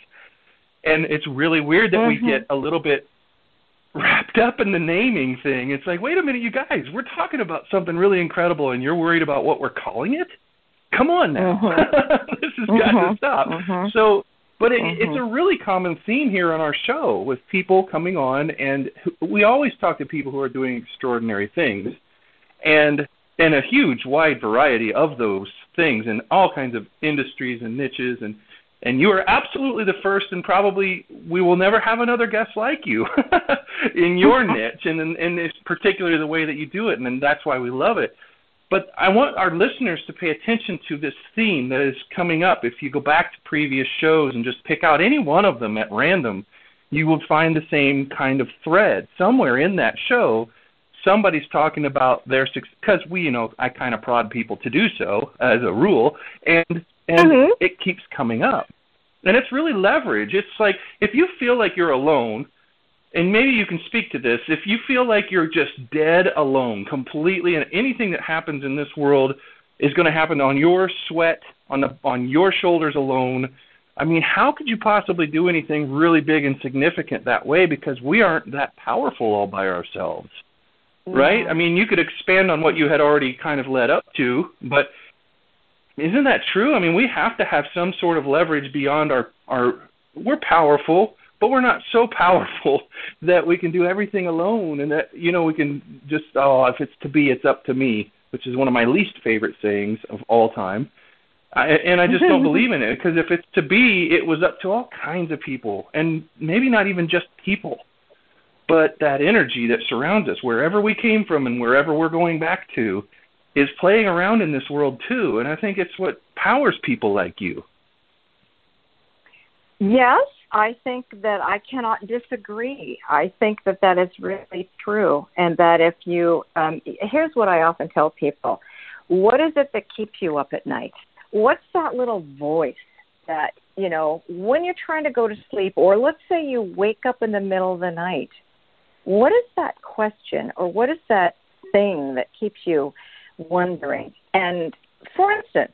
And it's really weird that mm-hmm. we get a little bit wrapped up in the naming thing. It's like, wait a minute, you guys, we're talking about something really incredible and you're worried about what we're calling it? Come on now. Mm-hmm. This has mm-hmm. got to stop. Mm-hmm. So, but it, mm-hmm. it's a really common theme here on our show with people coming on. And we always talk to people who are doing extraordinary things. And and a huge, wide variety of those things in all kinds of industries and niches. And, and you are absolutely the first, and probably we will never have another guest like you in your niche, and in, in this particularly the way that you do it. And, and that's why we love it. But I want our listeners to pay attention to this theme that is coming up. If you go back to previous shows and just pick out any one of them at random, you will find the same kind of thread somewhere in that show. somebody's talking about their success, because we, you know, I kind of prod people to do so as a rule, and and mm-hmm. it keeps coming up. And it's really leverage. It's like if you feel like you're alone, and maybe you can speak to this, if you feel like you're just dead alone completely, and anything that happens in this world is going to happen on your sweat, on the on your shoulders alone, I mean, how could you possibly do anything really big and significant that way? Because we aren't that powerful all by ourselves, yeah. right? I mean, you could expand on what you had already kind of led up to, but isn't that true? I mean, we have to have some sort of leverage beyond our, our – we're powerful, but we're not so powerful that we can do everything alone and that, you know, we can just, oh, if it's to be, it's up to me, which is one of my least favorite sayings of all time. I, and I just don't believe in it, because if it's to be, it was up to all kinds of people, and maybe not even just people, but that energy that surrounds us, wherever we came from and wherever we're going back to, is playing around in this world too. And I think it's what powers people like you. Yes, I think that I cannot disagree. I think that that is really true, and that if you, um, here's what I often tell people: what is it that keeps you up at night? What's that little voice that, you know, when you're trying to go to sleep, or let's say you wake up in the middle of the night, what is that question, or what is that thing that keeps you wondering? And for instance,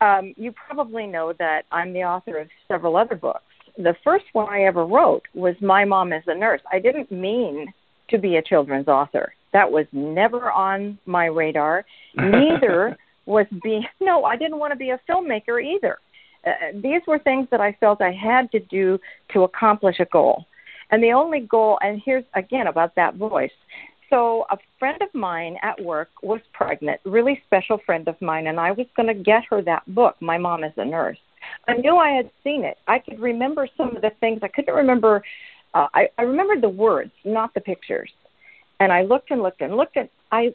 um, you probably know that I'm the author of several other books. The first one I ever wrote was My Mom is a Nurse. I didn't mean to be a children's author. That was never on my radar. Neither was being, no, I didn't want to be a filmmaker either. Uh, these were things that I felt I had to do to accomplish a goal. And the only goal, and here's, again, about that voice. So a friend of mine at work was pregnant, really special friend of mine, and I was going to get her that book, My Mom is a Nurse. I knew I had seen it. I could remember some of the things. I couldn't remember, uh, I, I remembered the words, not the pictures. And I looked and looked and looked, and I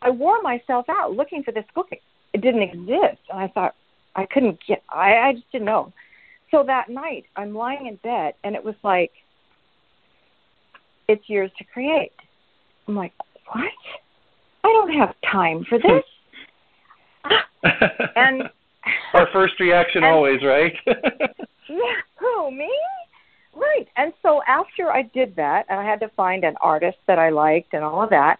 I wore myself out looking for this book. It didn't exist. And I thought, I couldn't get, I, I just didn't know. So that night, I'm lying in bed, and it was like, it's yours to create. I'm like, what? I don't have time for this. and Our first reaction and, always, right? yeah, who, me? Right. And so after I did that, and I had to find an artist that I liked and all of that,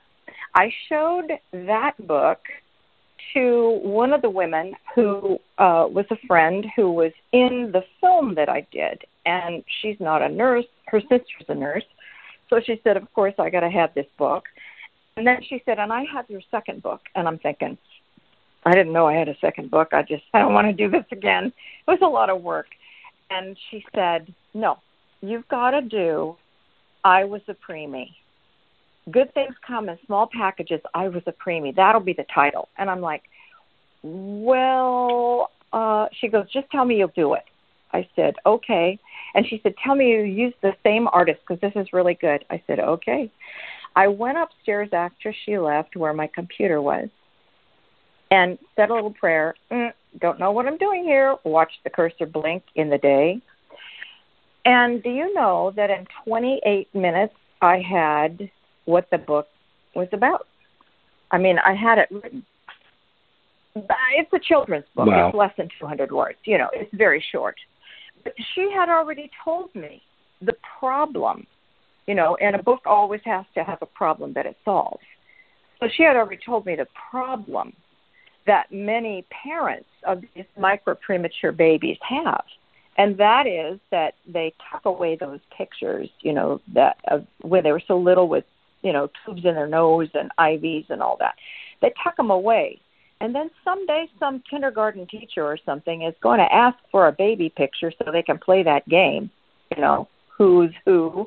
I showed that book to one of the women who uh, was a friend who was in the film that I did, and she's not a nurse. Her sister's a nurse. So she said, of course, I got to have this book. And then she said, and I have your second book. And I'm thinking, I didn't know I had a second book. I just, I don't want to do this again. It was a lot of work. And she said, no, you've got to do I Was a Preemie. Good Things Come in Small Packages, I Was a Preemie. That'll be the title. And I'm like, well, uh, she goes, just tell me you'll do it. I said, okay. And she said, tell me you use the same artist because this is really good. I said, okay. I went upstairs after she left where my computer was and said a little prayer. Mm, don't know what I'm doing here. Watched the cursor blink in the day. And do you know that in twenty-eight minutes I had what the book was about? I mean, I had it written. It's a children's book. Wow. It's less than two hundred words. You know, it's very short. But she had already told me the problem, you know, and a book always has to have a problem that it solves. So she had already told me the problem that many parents of these micro-premature babies have. And that is that they tuck away those pictures, you know, that of when they were so little with, you know, tubes in their nose and I Vs and all that. They tuck them away. And then someday some kindergarten teacher or something is going to ask for a baby picture so they can play that game, you know, who's who.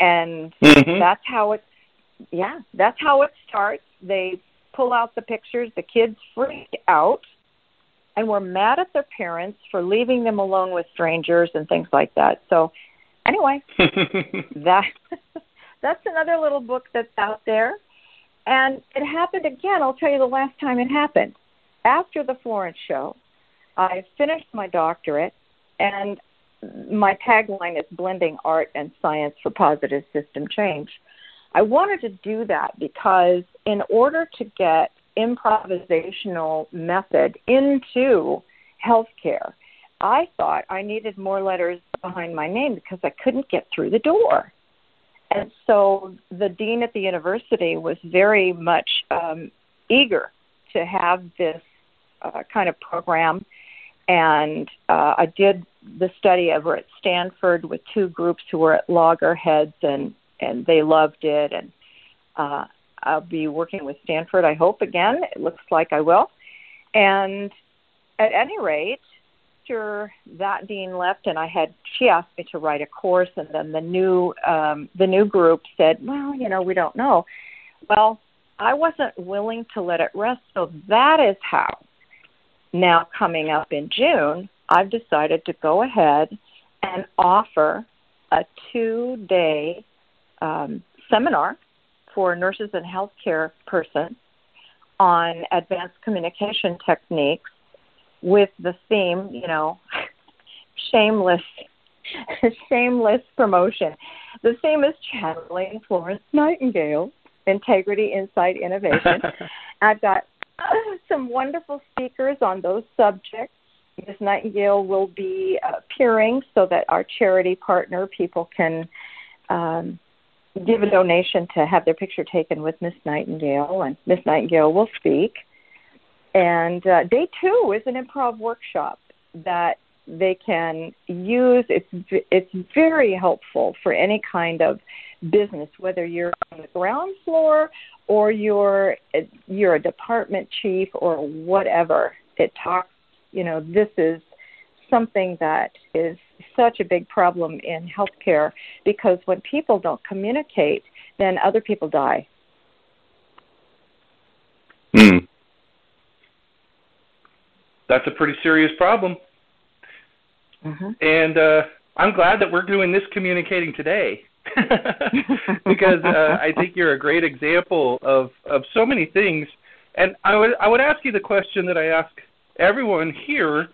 And mm-hmm. that's how it, yeah, that's how it starts. They pull out the pictures. The kids freak out and were mad at their parents for leaving them alone with strangers and things like that. So anyway, that... That's another little book that's out there. And it happened again. I'll tell you the last time it happened. After the Florence show, I finished my doctorate, and my tagline is blending art and science for positive system change. I wanted to do that because in order to get improvisational method into healthcare, I thought I needed more letters behind my name because I couldn't get through the door. And so the dean at the university was very much um, eager to have this uh, kind of program. And uh, I did the study over at Stanford with two groups who were at loggerheads, and, and they loved it. And uh, I'll be working with Stanford, I hope, again. It looks like I will. And at any rate, after that dean left, and I had she asked me to write a course, and then the new um, the new group said, well, you know, we don't know. Well, I wasn't willing to let it rest, so that is how. Now, coming up in June, I've decided to go ahead and offer a two-day um, seminar for nurses and healthcare persons on advanced communication techniques, with the theme, you know, shameless, shameless promotion. The theme is Channeling Florence Nightingale, Integrity, Insight, Innovation. I've got uh, some wonderful speakers on those subjects. Miz Nightingale will be uh, appearing so that our charity partner people can um, give a donation to have their picture taken with Miz Nightingale, and Miz Nightingale will speak. And uh, day two is an improv workshop that they can use. It's it's very helpful for any kind of business, whether you're on the ground floor or you're you're a department chief or whatever. It talks, you know, this is something that is such a big problem in healthcare, because when people don't communicate, then other people die. Hmm. That's a pretty serious problem. Mm-hmm. And uh, I'm glad that we're doing this communicating today because uh, I think you're a great example of, of so many things. And I would, I would ask you the question that I ask everyone here,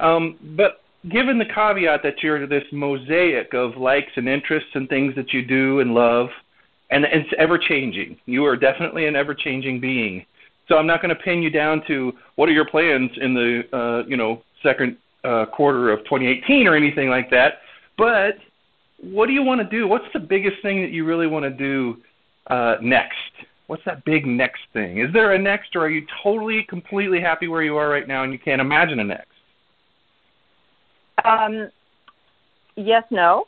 um, but given the caveat that you're this mosaic of likes and interests and things that you do and love, and, and it's ever-changing. You are definitely an ever-changing being. So I'm not going to pin you down to what are your plans in the, uh, you know, second uh, quarter of twenty eighteen or anything like that. But what do you want to do? What's the biggest thing that you really want to do uh, next? What's that big next thing? Is there a next, or are you totally, completely happy where you are right now and you can't imagine a next? Um, yes, no.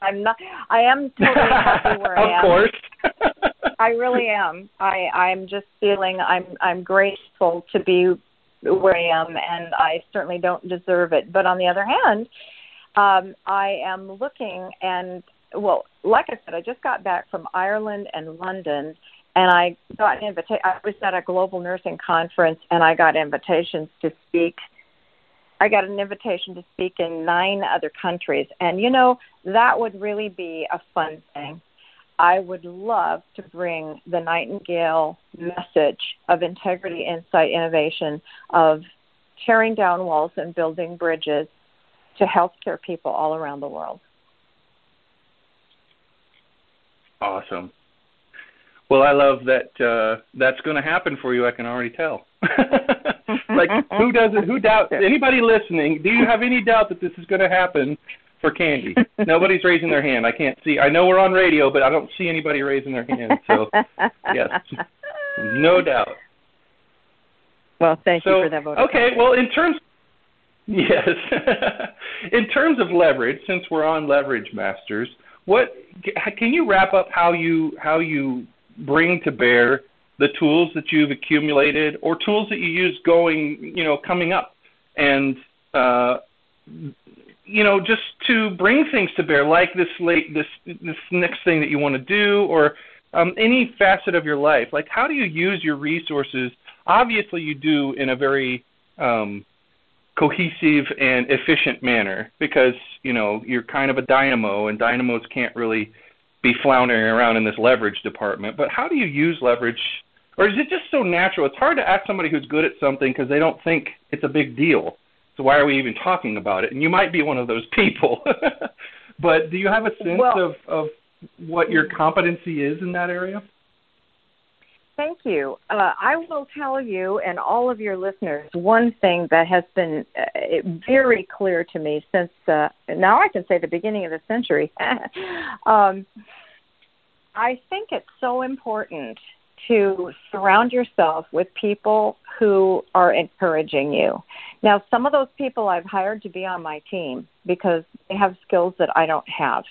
I'm not. I am totally happy where I am. Of course. I really am. I, I'm just feeling I'm I'm grateful to be where I am, and I certainly don't deserve it. But on the other hand, um, I am looking, and, well, like I said, I just got back from Ireland and London, and I got an invitation. I was at a global nursing conference, and I got invitations to speak. I got an invitation to speak in nine other countries, and, you know, that would really be a fun thing. I would love to bring the Nightingale message of integrity, insight, innovation, of tearing down walls and building bridges to healthcare people all around the world. Awesome. Well, I love that uh, that's going to happen for you. I can already tell. Like, who doesn't, who doubts, anybody listening, do you have any doubt that this is going to happen? For Candy. Nobody's raising their hand. I can't see. I know we're on radio, but I don't see anybody raising their hand. So, yes, no doubt. Well, thank so, you for that vote. Okay, well, in terms, yes, in terms of leverage, since we're on Leverage Masters, what can you wrap up how you how you bring to bear the tools that you've accumulated, or tools that you use going, you know, coming up, and uh, you know, just to bring things to bear, like this late, this this next thing that you want to do, or um, any facet of your life. Like, how do you use your resources? Obviously, you do in a very um, cohesive and efficient manner, because, you know, you're kind of a dynamo, and dynamos can't really be floundering around in this leverage department. But how do you use leverage? Or is it just so natural? It's hard to ask somebody who's good at something because they don't think it's a big deal. So why are we even talking about it? And you might be one of those people. But do you have a sense well, of, of what your competency is in that area? Thank you. Uh, I will tell you and all of your listeners one thing that has been uh, very clear to me since, uh, now I can say the beginning of the century. um, I think it's so important to surround yourself with people who are encouraging you. Now, some of those people I've hired to be on my team because they have skills that I don't have.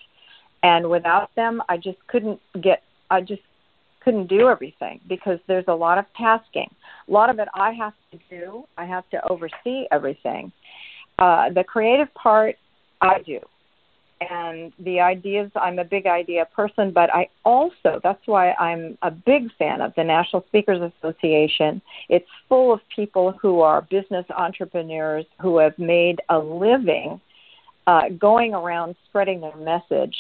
And without them, I just couldn't get, I just couldn't do everything because there's a lot of tasking. A lot of it I have to do. I have to oversee everything. Uh, the creative part, I do. And the ideas, I'm a big idea person, but I also, that's why I'm a big fan of the National Speakers Association. It's full of people who are business entrepreneurs who have made a living uh, going around spreading their message.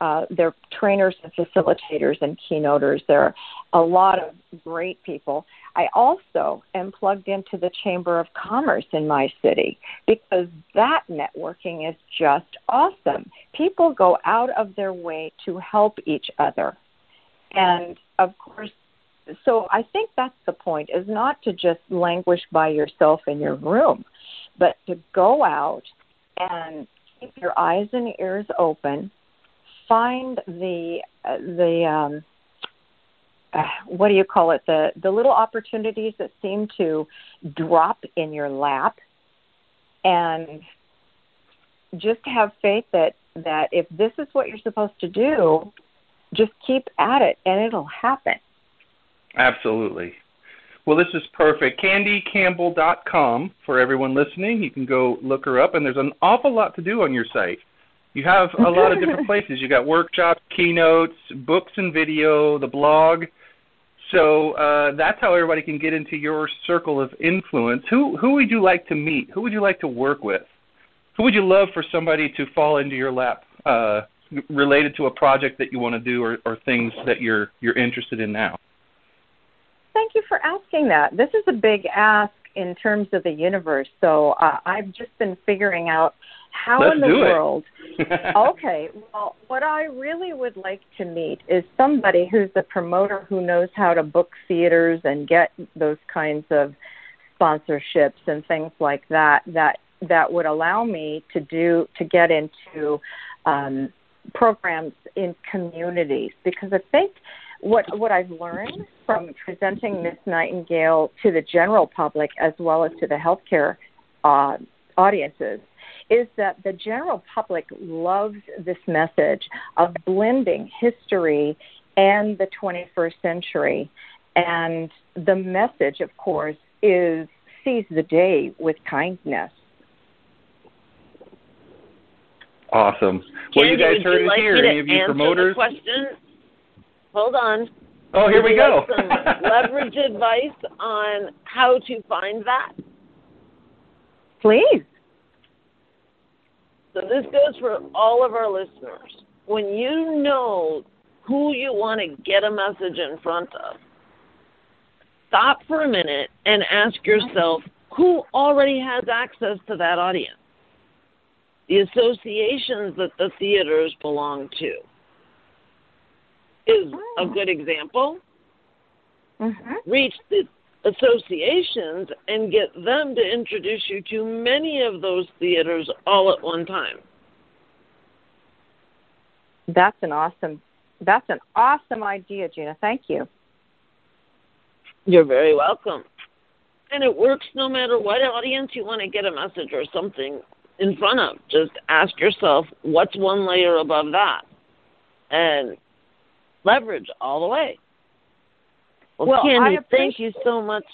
Uh, they're trainers and facilitators and keynoters. There are a lot of great people. I also am plugged into the Chamber of Commerce in my city because that networking is just awesome. People go out of their way to help each other. And, of course, so I think that's the point, is not to just languish by yourself in your room, but to go out and keep your eyes and ears open. Find the uh, the um, uh, what do you call it? The the little opportunities that seem to drop in your lap, and just have faith that that if this is what you're supposed to do, just keep at it and it'll happen. Absolutely. Well, this is perfect. Candy Campbell dot com for everyone listening. You can go look her up, and there's an awful lot to do on your site. You have a lot of different places. You got workshops, keynotes, books and video, the blog. So uh, that's how everybody can get into your circle of influence. Who who would you like to meet? Who would you like to work with? Who would you love for somebody to fall into your lap uh, related to a project that you want to do or, or things that you're you're interested in now? Thank you for asking that. This is a big ask in terms of the universe. So uh, I've just been figuring out how Let's in the world. Okay, well, what I really would like to meet is somebody who's a promoter who knows how to book theaters and get those kinds of sponsorships and things like that, that, that would allow me to do, to get into um, programs in communities. Because I think what, what I've learned from presenting Miss Nightingale to the general public as well as to the healthcare uh, audiences is that the general public loves this message of blending history and the twenty-first century. And the message, of course, is seize the day with kindness. Awesome. Well, Candy, you guys heard it here. Any of you promoters? Hold on. Oh, here we go. Some leverage advice on how to find that. Please. So this goes for all of our listeners. When you know who you want to get a message in front of, stop for a minute and ask yourself who already has access to that audience, the associations that the theaters belong to is a good example. Mm-hmm. Reach the associations and get them to introduce you to many of those theaters all at one time. That's an awesome, that's an awesome idea, Gina. Thank you. You're very welcome. And it works no matter what audience you want to get a message or something in front of. Just ask yourself, what's one layer above that? And leverage all the way. Well, well, Candy, I appreciate- thank you so much.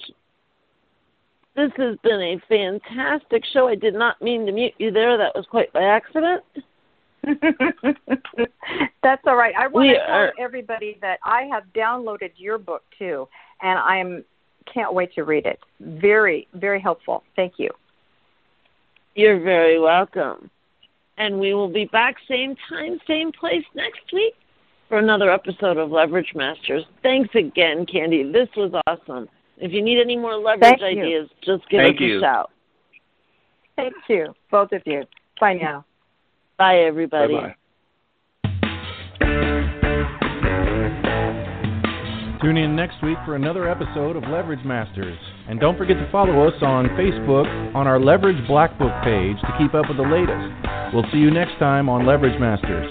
This has been a fantastic show. I did not mean to mute you there. That was quite by accident. That's all right. I want we to tell are- everybody that I have downloaded your book, too, and I can't wait to read it. Very, very helpful. Thank you. You're very welcome. And we will be back same time, same place next week for another episode of Leverage Masters. Thanks again, Candy. This was awesome. If you need any more leverage ideas, just give us a shout. Thank you, both of you. Bye now. Bye, everybody. Bye-bye. Tune in next week for another episode of Leverage Masters. And don't forget to follow us on Facebook on our Leverage Black Book page to keep up with the latest. We'll see you next time on Leverage Masters.